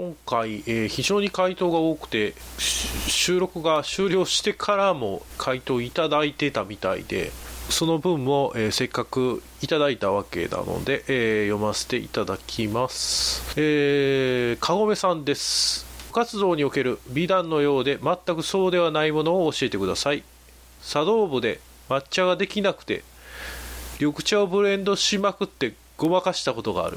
今回、非常に回答が多くて、収録が終了してからも回答いただいてたみたいで、その分も、せっかくいただいたわけなので、読ませていただきます。かごめさんです。部活動における美談のようで全くそうではないものを教えてください。茶道部で抹茶ができなくて緑茶をブレンドしまくってごまかしたことがある。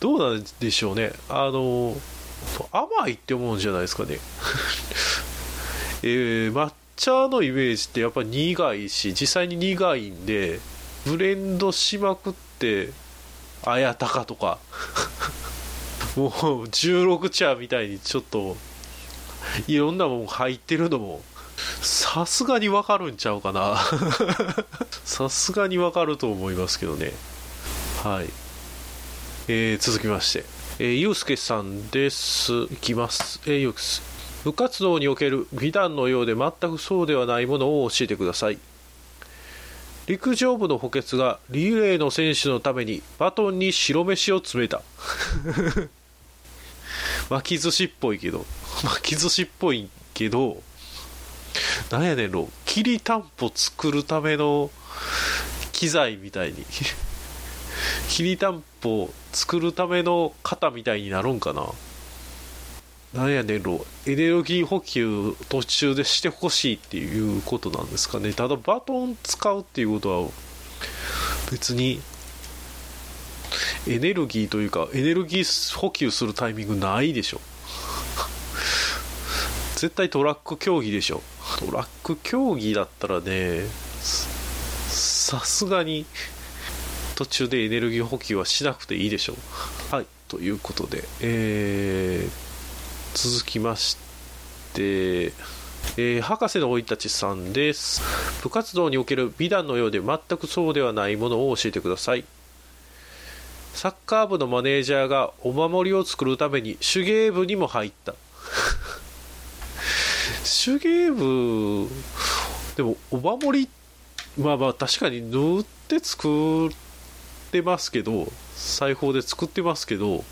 どうなんでしょうね。甘いって思うんじゃないですかね。抹茶のイメージってやっぱり苦いし、実際に苦いんでブレンドしまくって綾鷹とかもう16茶みたいにちょっといろんなもの入ってるのもさすがにわかるんちゃうかな。さすがにわかると思いますけどね。はい。続きまして、ゆうすけさんです。いきます。ゆうす。部活動における美談のようで全くそうではないものを教えてください。陸上部の補欠がリレーの選手のためにバトンに白飯を詰めた。巻き寿司っぽいけど、なんやねんろ、きりたんぽ作るための機材みたいにきりたんぽ作るための型みたいになるんかな。なんやねんろ、エネルギー補給途中でしてほしいっていうことなんですかね。ただバトン使うっていうことは別にエネルギーというかエネルギー補給するタイミングないでしょ。絶対トラック競技でしょ。トラック競技だったらね、さすがに途中でエネルギー補給はしなくていいでしょう。はい、ということで、続きまして、博士の生い立ちさんです。部活動における美談のようで全くそうではないものを教えてください。サッカー部のマネージャーがお守りを作るために手芸部にも入った。手芸部でもお守り、まあ確かに縫って作ってますけど、裁縫で作ってますけど、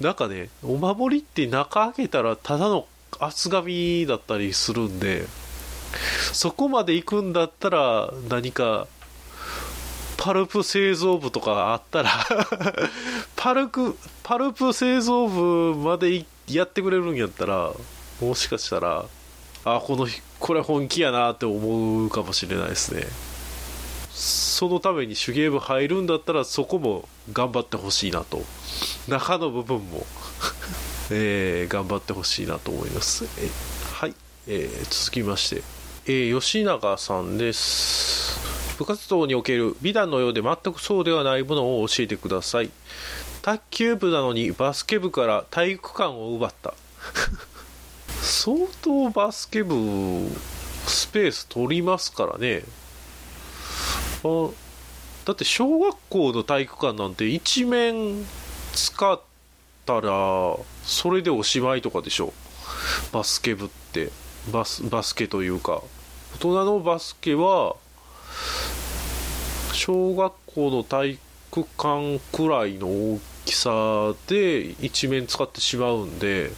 なんかね、お守りって中開けたらただの厚紙だったりするんで、そこまで行くんだったら何かパルプ製造部とかあったらパルプ製造部までやってくれるんやったら、もしかしたらこれ本気やなって思うかもしれないですね。そのために手芸部入るんだったらそこも頑張ってほしいなと、中の部分も、頑張ってほしいなと思います。はい、続きまして、吉永さんです。部活動における美談のようで全くそうではないものを教えてください。卓球部なのにバスケ部から体育館を奪った。相当バスケ部スペース取りますからね。だって小学校の体育館なんて一面使ったらそれでおしまいとかでしょ。バスケ部ってバスケというか、大人のバスケは小学校の体育館くらいの大きさで一面使ってしまうんで、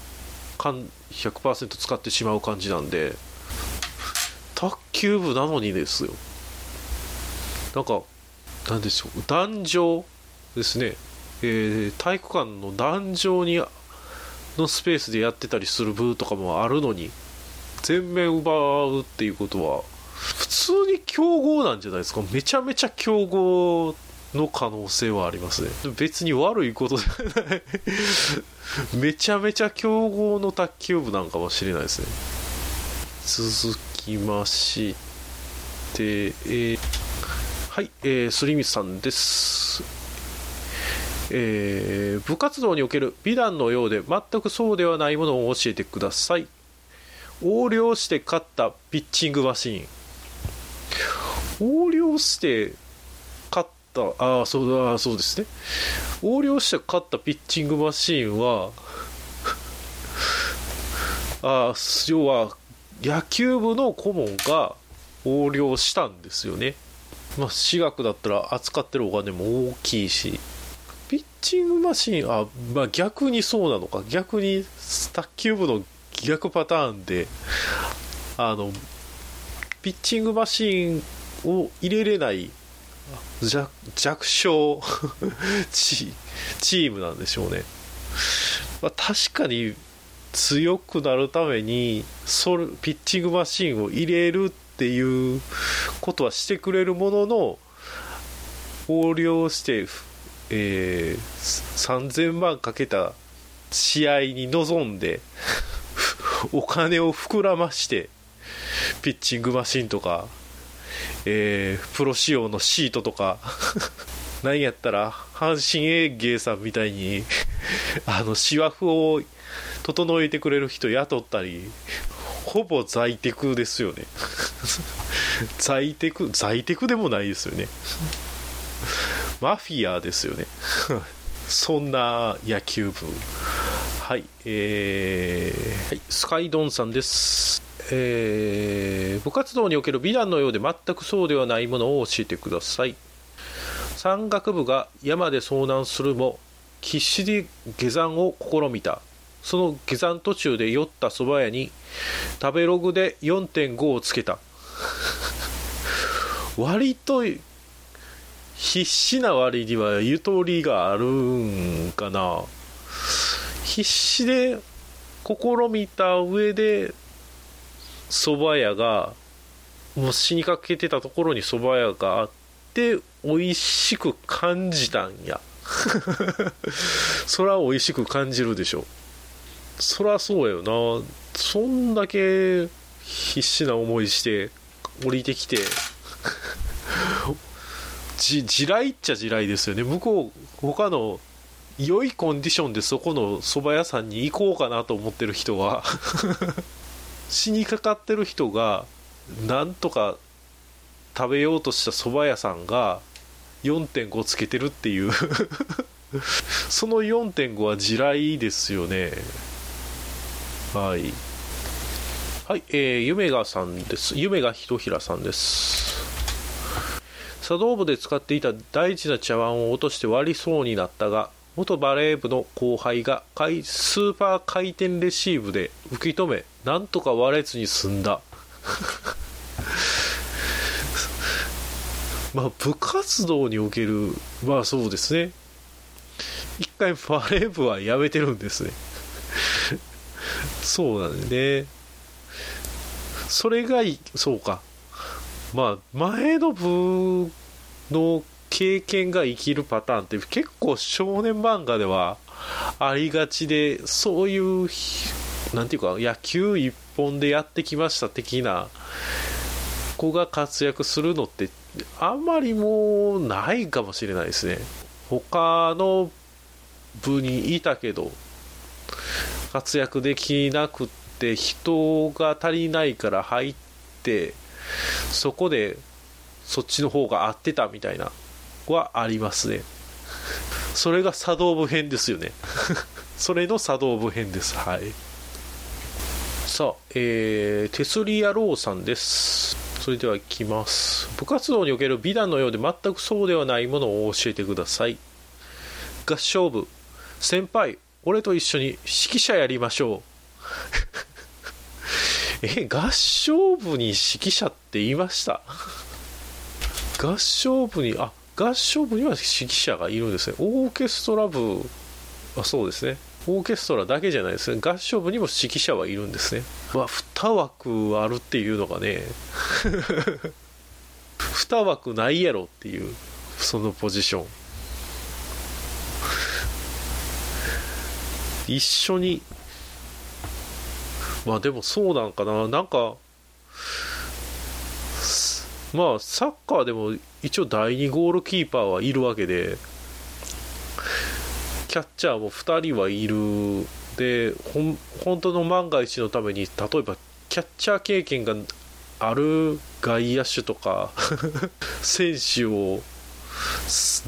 100% 使ってしまう感じなんで、卓球部なのにですよ。なんでしょう、壇上ですね、体育館の壇上にのスペースでやってたりする部とかもあるのに全面奪うっていうことは普通に強豪なんじゃないですか。めちゃめちゃ強豪の可能性はありますね。別に悪いことじゃない。めちゃめちゃ強豪の卓球部なんかもしれないですね。続きまして、はい、すりみさんです。部活動における美談のようで全くそうではないものを教えてください。横領して勝ったピッチングマシーン。横領してそうですね。横領して勝ったピッチングマシーンは要は野球部の顧問が横領したんですよね。私学だったら扱ってるお金も大きいし、ピッチングマシーン、まあ、逆にそうなのか、逆に卓球部の逆パターンでピッチングマシーンを入れれない弱小チームなんでしょうね。まあ、確かに強くなるためにピッチングマシーンを入れるっていうことはしてくれるものの、横領して、3000万かけた試合に臨んでお金を膨らましてピッチングマシーンとか、プロ仕様のシートとか何やったら阪神園芸さんみたいに芝生を整えてくれる人雇ったり、ほぼ在宅ですよね。在宅でもないですよね。マフィアですよね。そんな野球部。はい、はい、スカイドンさんです。部活動における美談のようで全くそうではないものを教えてください。山岳部が山で遭難するも必死で下山を試みた。その下山途中で酔った蕎麦屋に食べログで 4.5 をつけた。割と必死な割にはゆとりがあるんかな。必死で試みた上で蕎麦屋がもう死にかけてたところに蕎麦屋があって美味しく感じたんや。そら美味しく感じるでしょ。そらそうやよな。そんだけ必死な思いして降りてきて地雷っちゃ地雷ですよね。向こう他の良いコンディションでそこの蕎麦屋さんに行こうかなと思ってる人は死にかかってる人がなんとか食べようとした蕎麦屋さんが 4.5 つけてるっていうその 4.5 は地雷ですよね。はい、はい、夢がさんです。夢がひとひらさんです。茶道部で使っていた大事な茶碗を落として割りそうになったが、元バレー部の後輩がスーパー回転レシーブで受け止め、なんとか割れずに済んだ。まあ部活動における、まあそうですね、一回バレー部はやめてるんですね。そうなんでね。それがそうか、まあ、前の部の経験が生きるパターンって結構少年漫画ではありがちで、そういうなんていうか野球一本でやってきました的な子が活躍するのってあんまりもうないかもしれないですね。他の部にいたけど活躍できなくって人が足りないから入って、そこでそっちの方が合ってたみたいなはありますね。それが茶道部編ですよね。それの茶道部編です。はい。さあ、手すり野郎さんです。それではいきます。部活動における美談のようで全くそうではないものを教えてください。合唱部、先輩、俺と一緒に指揮者やりましょう。合唱部に指揮者って言いました？合唱部には指揮者がいるんですね。オーケストラ部、そうですね。オーケストラだけじゃないですね。合唱部にも指揮者はいるんですね。まあ、2枠あるっていうのがね、2枠ないやろっていう、そのポジション。一緒に、まあでもそうなんかな。なんかまあサッカーでも一応第2ゴールキーパーはいるわけで、キャッチャーも2人はいる。で本当の万が一のために、例えばキャッチャー経験がある外野手とか選手を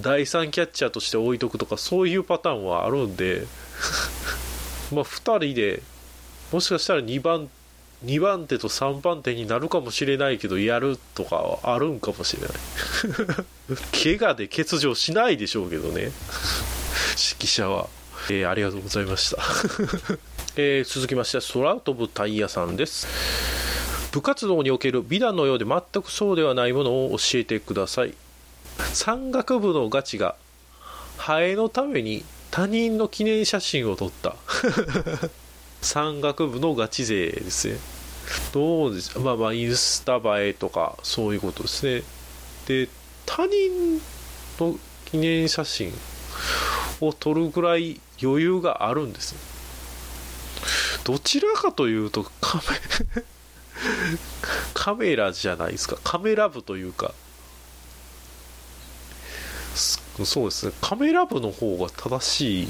第3キャッチャーとして置いとくとか、そういうパターンはあるんでまあ2人でもしかしたら2番手と3番手になるかもしれないけど、やるとかはあるんかもしれない。怪我で欠場しないでしょうけどね。指揮者は、ありがとうございました、続きまして空飛ぶタイヤさんです。部活動における美談のようで全くそうではないものを教えてください。山岳部のガチがハエのために他人の記念写真を撮った山岳部のガチ勢ですね。どうですか、まあまあインスタ映えとかそういうことですね。で、他人の記念写真を撮るぐらい余裕があるんです。どちらかというとカメラじゃないですか。カメラ部というか、そうですね、カメラ部の方が正しい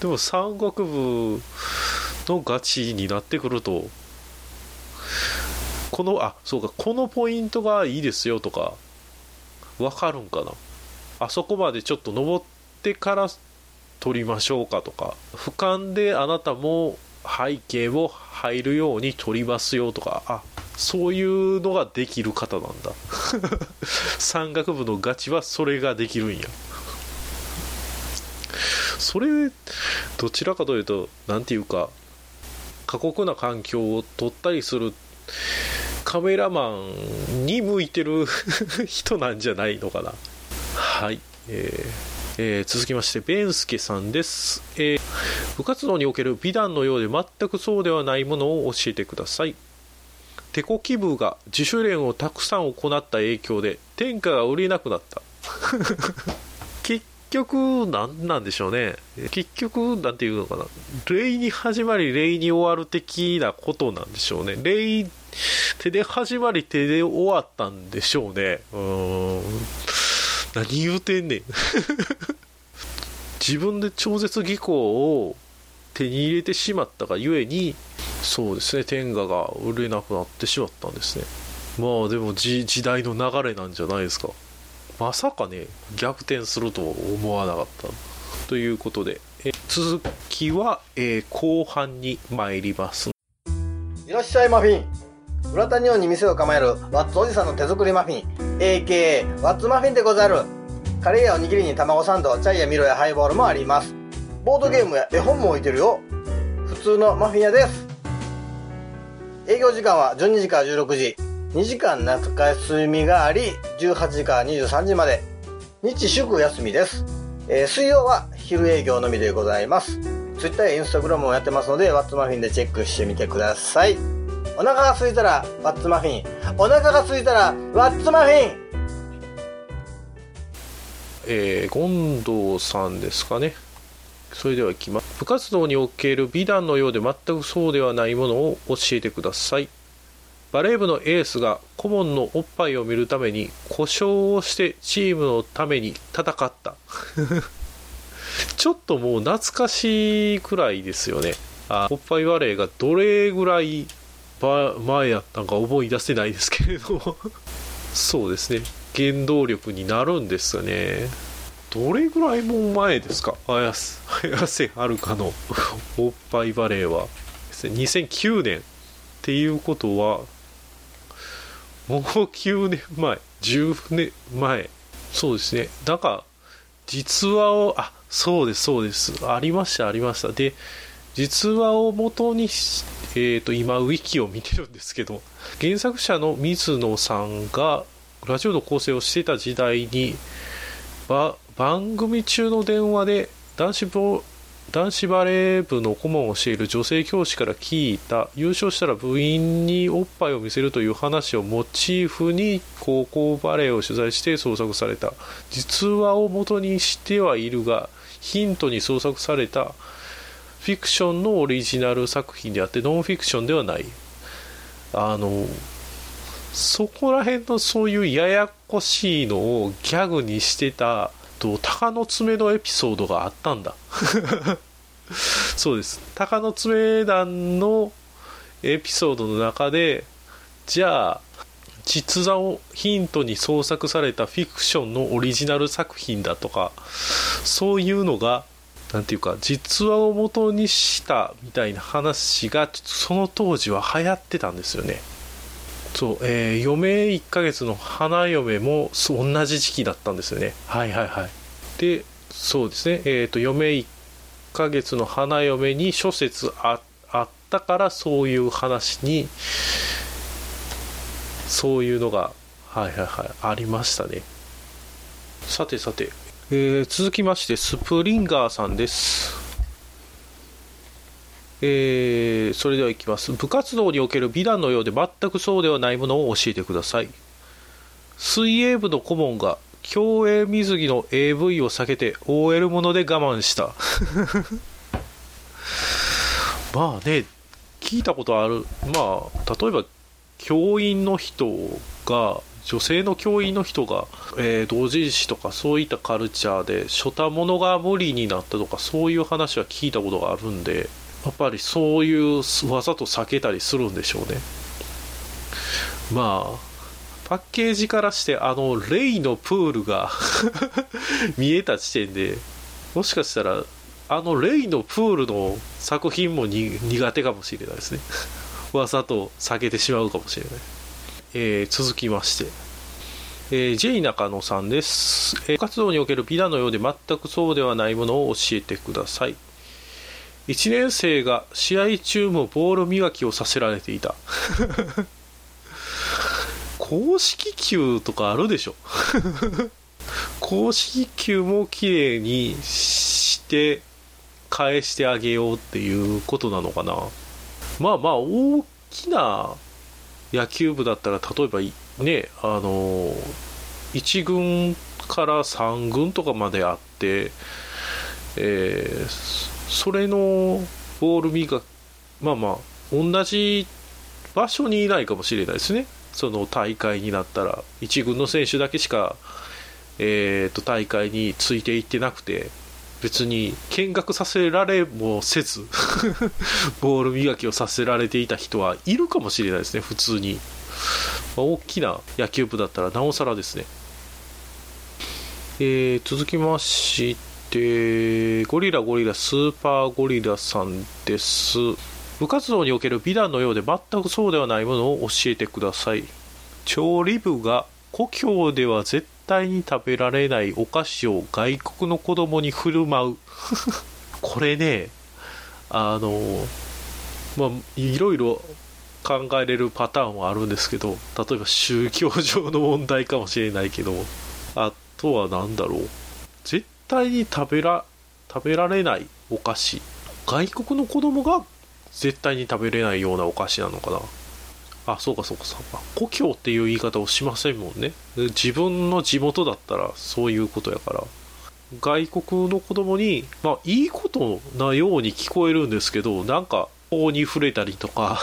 でも山岳部のガチになってくると、この、あ、そうか、このポイントがいいですよとかわかるんかな、あそこまでちょっと登ってから撮りましょうかとか、俯瞰であなたも背景を入るように撮りますよとか、あ、そういうのができる方なんだ山岳部のガチはそれができるんや。それどちらかというと、なんていうか、過酷な環境を撮ったりするカメラマンに向いてる人なんじゃないのかな。はい、続きましてベンスケさんです。部活動における美談のようで全くそうではないものを教えてください。手こき部が自主練をたくさん行った影響で天下が売れなくなった結局何なんでしょうね。結局なんていうのかな、礼に始まり礼に終わる的なことなんでしょうね。礼、手で始まり手で終わったんでしょうね。何言うてんねん自分で超絶技巧を手に入れてしまったがゆえに、そうですね、天下が売れなくなってしまったんですね。まあでも時代の流れなんじゃないですか。まさかね、逆転するとは思わなかったということで、続きは、後半に参ります。いらっしゃいマフィン。浦田日本に店を構えるWATSおじさんの手作りマフィン AKA WATSマフィンでござる。カレーやおにぎりに卵サンド、チャイやミロやハイボールもあります。ボードゲームや絵本も置いてるよ。普通のマフィン屋です。営業時間は12時から16時、2時間夏休みがあり、18時から23時まで、日祝休みです。水曜は昼営業のみでございます。Twitter や Instagram もやってますので、ワッツマフィンでチェックしてみてください。お腹が空いたらワッツマフィン、お腹が空いたらワッツマフィン。権藤さんですかね。それではいきます。部活動における美談のようで全くそうではないものを教えてください。バレー部のエースが顧問のおっぱいを見るために故障をしてチームのために戦ったちょっともう懐かしいくらいですよね。おっぱいバレーがどれぐらい前やったんか思い出せないですけれどもそうですね、原動力になるんですよね。どれぐらいも前ですか、綾瀬はるかのおっぱいバレーは2009年っていうことは、もう9年前、10年前、そうですね。なんか実話を、あ、そうですそうです、ありましたありました。で、実話を元に、今ウィキを見てるんですけど、原作者の水野さんがラジオの構成をしてた時代に番組中の電話で男子バレー部の顧問をしている女性教師から聞いた、優勝したら部員におっぱいを見せるという話をモチーフに高校バレーを取材して創作された実話を元にしてはいるが、ヒントに創作されたフィクションのオリジナル作品であって、ノンフィクションではない。そこら辺のそういうややこしいのをギャグにしてた鷹の爪のエピソードがあったんだそうです、鷹の爪団のエピソードの中で、じゃあ実話をヒントに創作されたフィクションのオリジナル作品だとか、そういうのがなんていうか実話を元にしたみたいな話がその当時は流行ってたんですよね。そう、余命1ヶ月の花嫁も同じ時期だったんですよね。はいはいはい。で、そうですね、嫁1ヶ月の花嫁に諸説あったから、そういう話に、そういうのが、ありましたね。さてさて、続きましてスプリンガーさんです。それではいきます。部活動における美談のようで全くそうではないものを教えてください。水泳部の顧問が競泳水着の AV を避けて OL もので我慢したまあね、聞いたことある。まあ例えば教員の人が、女性の教員の人が、同人誌とかそういったカルチャーでしょたものが無理になったとか、そういう話は聞いたことがあるんで、やっぱりそういうわざと避けたりするんでしょうね。まあパッケージからして、レイのプールが見えた時点で、もしかしたらレイのプールの作品も苦手かもしれないですねわざと避けてしまうかもしれない。続きまして、J 中野さんです。部活動における美談のようで全くそうではないものを教えてください。1年生が試合中もボール磨きをさせられていた公式球とかあるでしょ公式球もきれいにして返してあげようっていうことなのかな。まあまあ大きな野球部だったら、例えばね、1軍から3軍とかまであって、それのボール磨き、まあまあ同じ場所にいないかもしれないですね。その大会になったら1軍の選手だけしか、大会についていってなくて、別に見学させられもせずボール磨きをさせられていた人はいるかもしれないですね、普通に。まあ、大きな野球部だったらなおさらですね。続きまして、ゴリラスーパーゴリラさんです。部活動における美談のようで全くそうではないものを教えてください。調理部が故郷では絶対に食べられないお菓子を外国の子供に振る舞うこれね、まあいろいろ考えれるパターンはあるんですけど、例えば宗教上の問題かもしれないけど、あとは何だろう、絶対に食べられないお菓子、外国の子供が絶対に食べれないようなお菓子なのかな。あ、そうか、故郷っていう言い方をしませんもんね。自分の地元だったらそういうことやから、外国の子供に、まあいいことなように聞こえるんですけど、なんか法に触れたりとか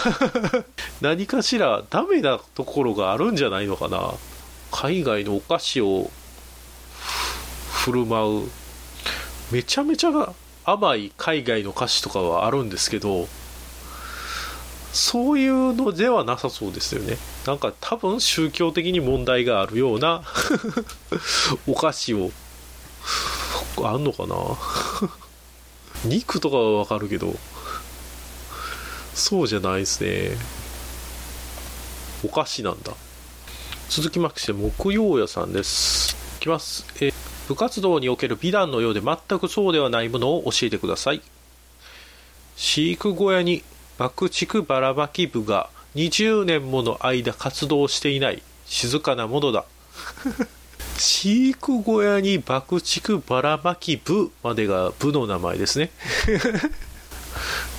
何かしらダメなところがあるんじゃないのかな。海外のお菓子を振る舞う、めちゃめちゃ甘い海外の菓子とかはあるんですけど、そういうのではなさそうですよね。なんか多分宗教的に問題があるようなお菓子をあんのかな肉とかはわかるけど、そうじゃないですね。お菓子なんだ。続きまして木曜屋さんです。いきます。部活動における美談のようで全くそうではないものを教えてください。飼育小屋に爆竹ばらまき部が20年もの間活動していない、静かなものだ飼育小屋に爆竹ばらまき部までが部の名前ですね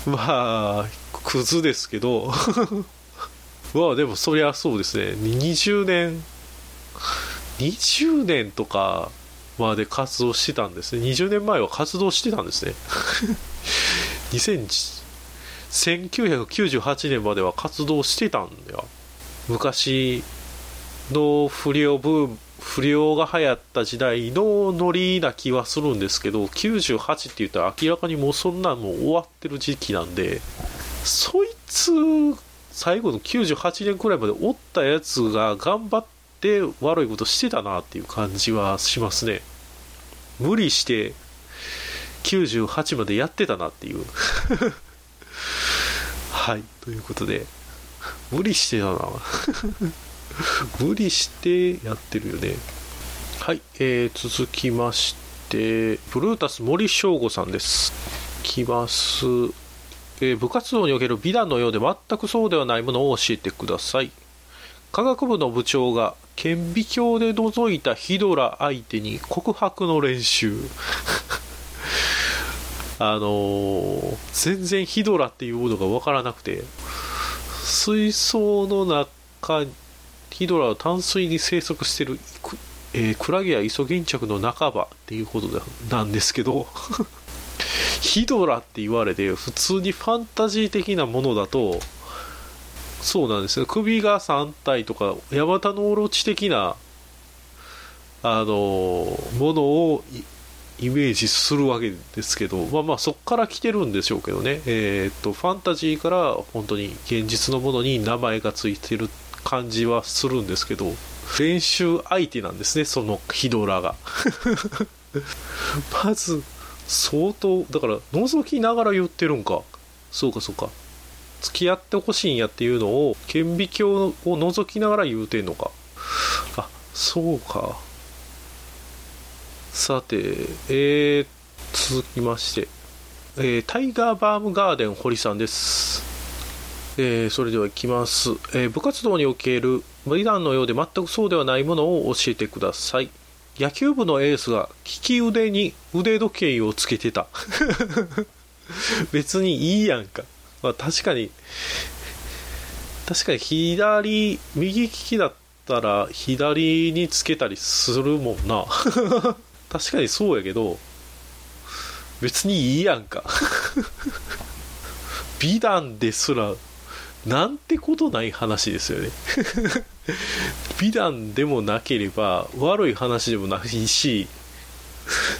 まあクズですけどまあでもそりゃそうですね。20年とかまで活動してたんですね。20年前は活動してたんですね1998年までは活動してたんだよ。昔の不良が流行った時代のノリな気はするんですけど、98って言ったら明らかにもうそんなんもう終わってる時期なんで、そいつ最後の98年くらいまでおったやつが頑張って悪いことしてたなっていう感じはしますね。無理して98までやってたなっていうはい、ということで、無理してだな無理してやってるよね。はい、続きましでブルータス森翔吾さんですきます、部活動における美談のようで全くそうではないものを教えてください。科学部の部長が顕微鏡で覗いたヒドラ相手に告白の練習全然ヒドラっていうものが分からなくて、水槽の中ヒドラは淡水に生息しているクラゲやイソギンチャクの仲間っていうことなんですけどヒドラって言われて普通にファンタジー的なものだとそうなんですね、首が3体とかヤマタノオロチ的なものをイメージするわけですけど、まあまあそっから来てるんでしょうけどね、ファンタジーから本当に現実のものに名前がついてる感じはするんですけど、練習相手なんですねそのヒドラがまず相当だから覗きながら言ってるんか、そうかそうか、付き合ってほしいんやっていうのを顕微鏡を覗きながら言うてんのか、あ、そうか。さて、続きまして、タイガーバームガーデン堀さんです、それではいきます、部活動における美談のようで全くそうではないものを教えてください。野球部のエースが利き腕に腕時計をつけてた別にいいやんか。まあ、確かに右利きだったら左につけたりするもんな確かにそうやけど別にいいやんか美談ですらなんてことない話ですよね美談でもなければ悪い話でもないし、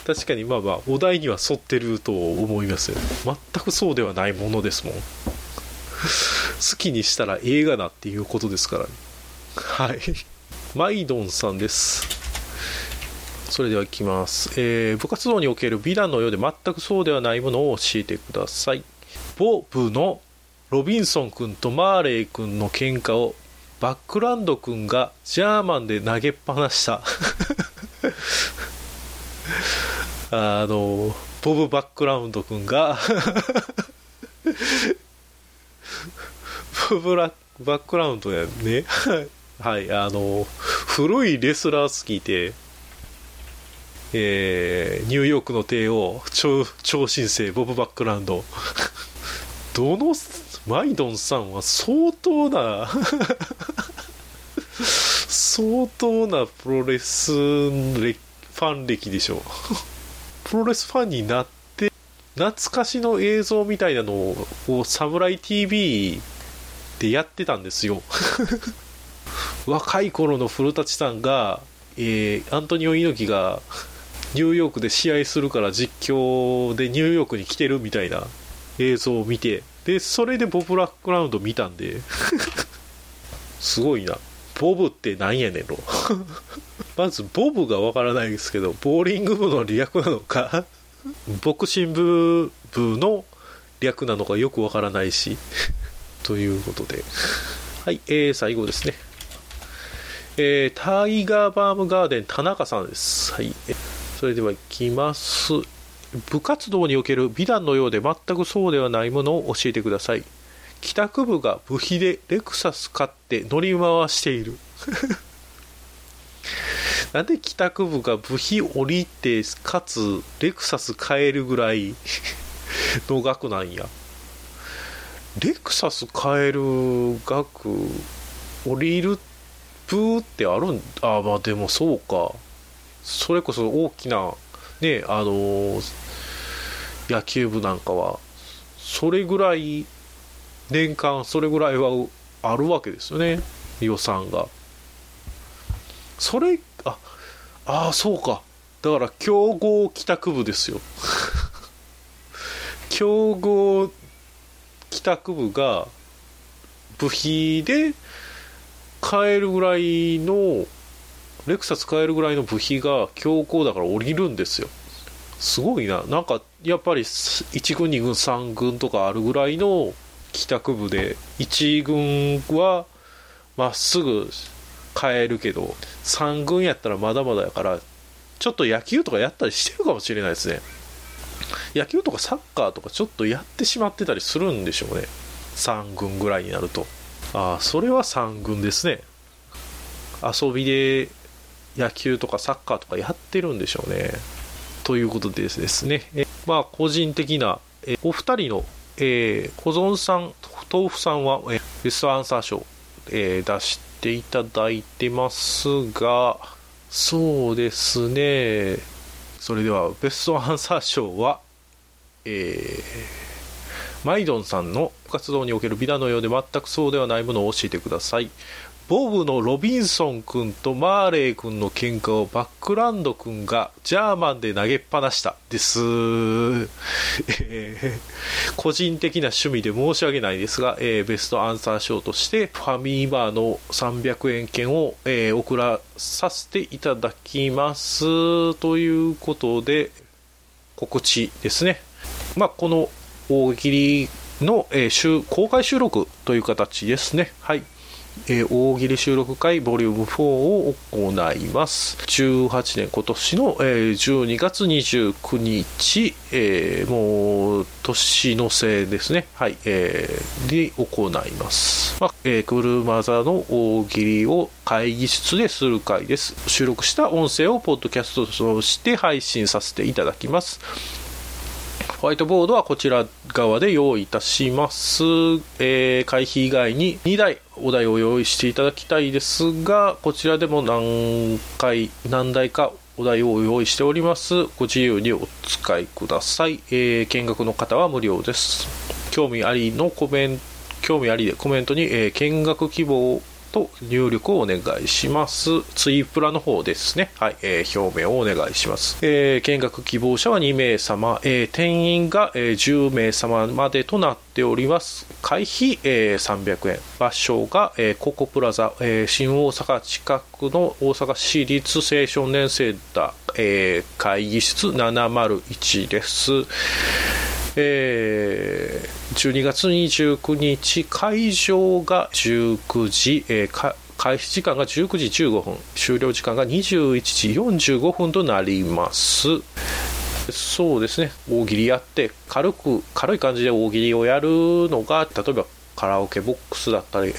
確かにまあまあお題には沿ってると思いますよ。全くそうではないものですもん。好きにしたら映画だっていうことですから、ね、はいマイドンさんです。それではいきます、部活動における美談のようで全くそうではないものを教えてください。ボブのロビンソン君とマーレー君の喧嘩をバックランド君がジャーマンで投げっぱなしたボブ・バックラウンド君がボブ・バックラウンドやねはい古いレスラー好きで、ニューヨークの帝王超新星ボブ・バックラウンドマイドンさんは相当なプロレスファン歴でしょうプロレスファンになって懐かしの映像みたいなのをサムライ TV でやってたんですよ若い頃の古舘さんが、アントニオ猪木がニューヨークで試合するから実況でニューヨークに来てるみたいな映像を見て、でそれでボブ・バックラウンド見たんですごいな、ボブってなんやねんろまずボブがわからないですけどボーリング部の略なのかボクシング部の略なのかよくわからないしということで、はい、最後ですね、タイガーバームガーデン田中さんです、はい、それではいきます。部活動における美談のようで全くそうではないものを教えてください。帰宅部が部費でレクサス買って乗り回しているなんで帰宅部が部費降りてかつレクサス買えるぐらいの額なんや。レクサス買える額降りる部ってあるんだ。あ、まあでもそうか、それこそ大きなね、野球部なんかはそれぐらい年間それぐらいはあるわけですよね、予算が。それそうか、だから強豪帰宅部ですよ強豪帰宅部が部費で買えるぐらいのレクサス買えるぐらいの部費が強行だから降りるんですよ。すごいな。なんかやっぱり1軍2軍3軍とかあるぐらいの帰宅部で、1軍はまっすぐ買えるけど3軍やったらまだまだやからちょっと野球とかやったりしてるかもしれないですね。野球とかサッカーとかちょっとやってしまってたりするんでしょうね。3軍ぐらいになると、ああ、それは3軍ですね。遊びで野球とかサッカーとかやってるんでしょうね。ということでですね、まあ個人的なお二人の、小園さん、豆腐さんはベストアンサー賞、出していただいてますが、そうですね。それではベストアンサー賞は、マイドンさんの活動における美談のようで全くそうではないものを教えてください。ボブのロビンソン君とマーレー君の喧嘩をバックランド君がジャーマンで投げっぱなしたです、個人的な趣味で申し訳ないですが、ベストアンサー賞としてファミマの300円券を、送らさせていただきますということで告知ですね。まあ、この大喜利の、公開収録という形ですね。はい、大喜利収録会ボリューム4を行います。18年今年の12月29日、もう年の瀬ですね。はい、で行います。車座の大喜利を会議室でする会です。収録した音声をポッドキャストとして配信させていただきます。ホワイトボードはこちら側で用意いたします。会費以外に2台お題を用意していただきたいですが、こちらでも何台かお題を用意しております。ご自由にお使いください。見学の方は無料です。興味ありでコメントに、見学希望と入力をお願いします。ツイプラの方ですね。はい、表明をお願いします。見学希望者は2名様、定員が10名様までとなっております。会費300円。場所がココプラザ、新大阪近くの大阪市立青少年センター、会議室701です。12月29日会場が19時、開始時間が19時15分終了時間が21時45分となります。そうですね、大喜利やって軽い感じで大喜利をやるのが例えばカラオケボックスだったり、イ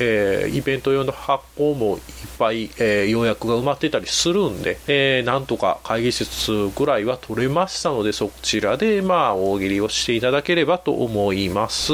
ベント用の箱もいっぱい、予約が埋まってたりするんで、なんとか会議室ぐらいは取れましたので、そちらでまあ大喜利をしていただければと思います。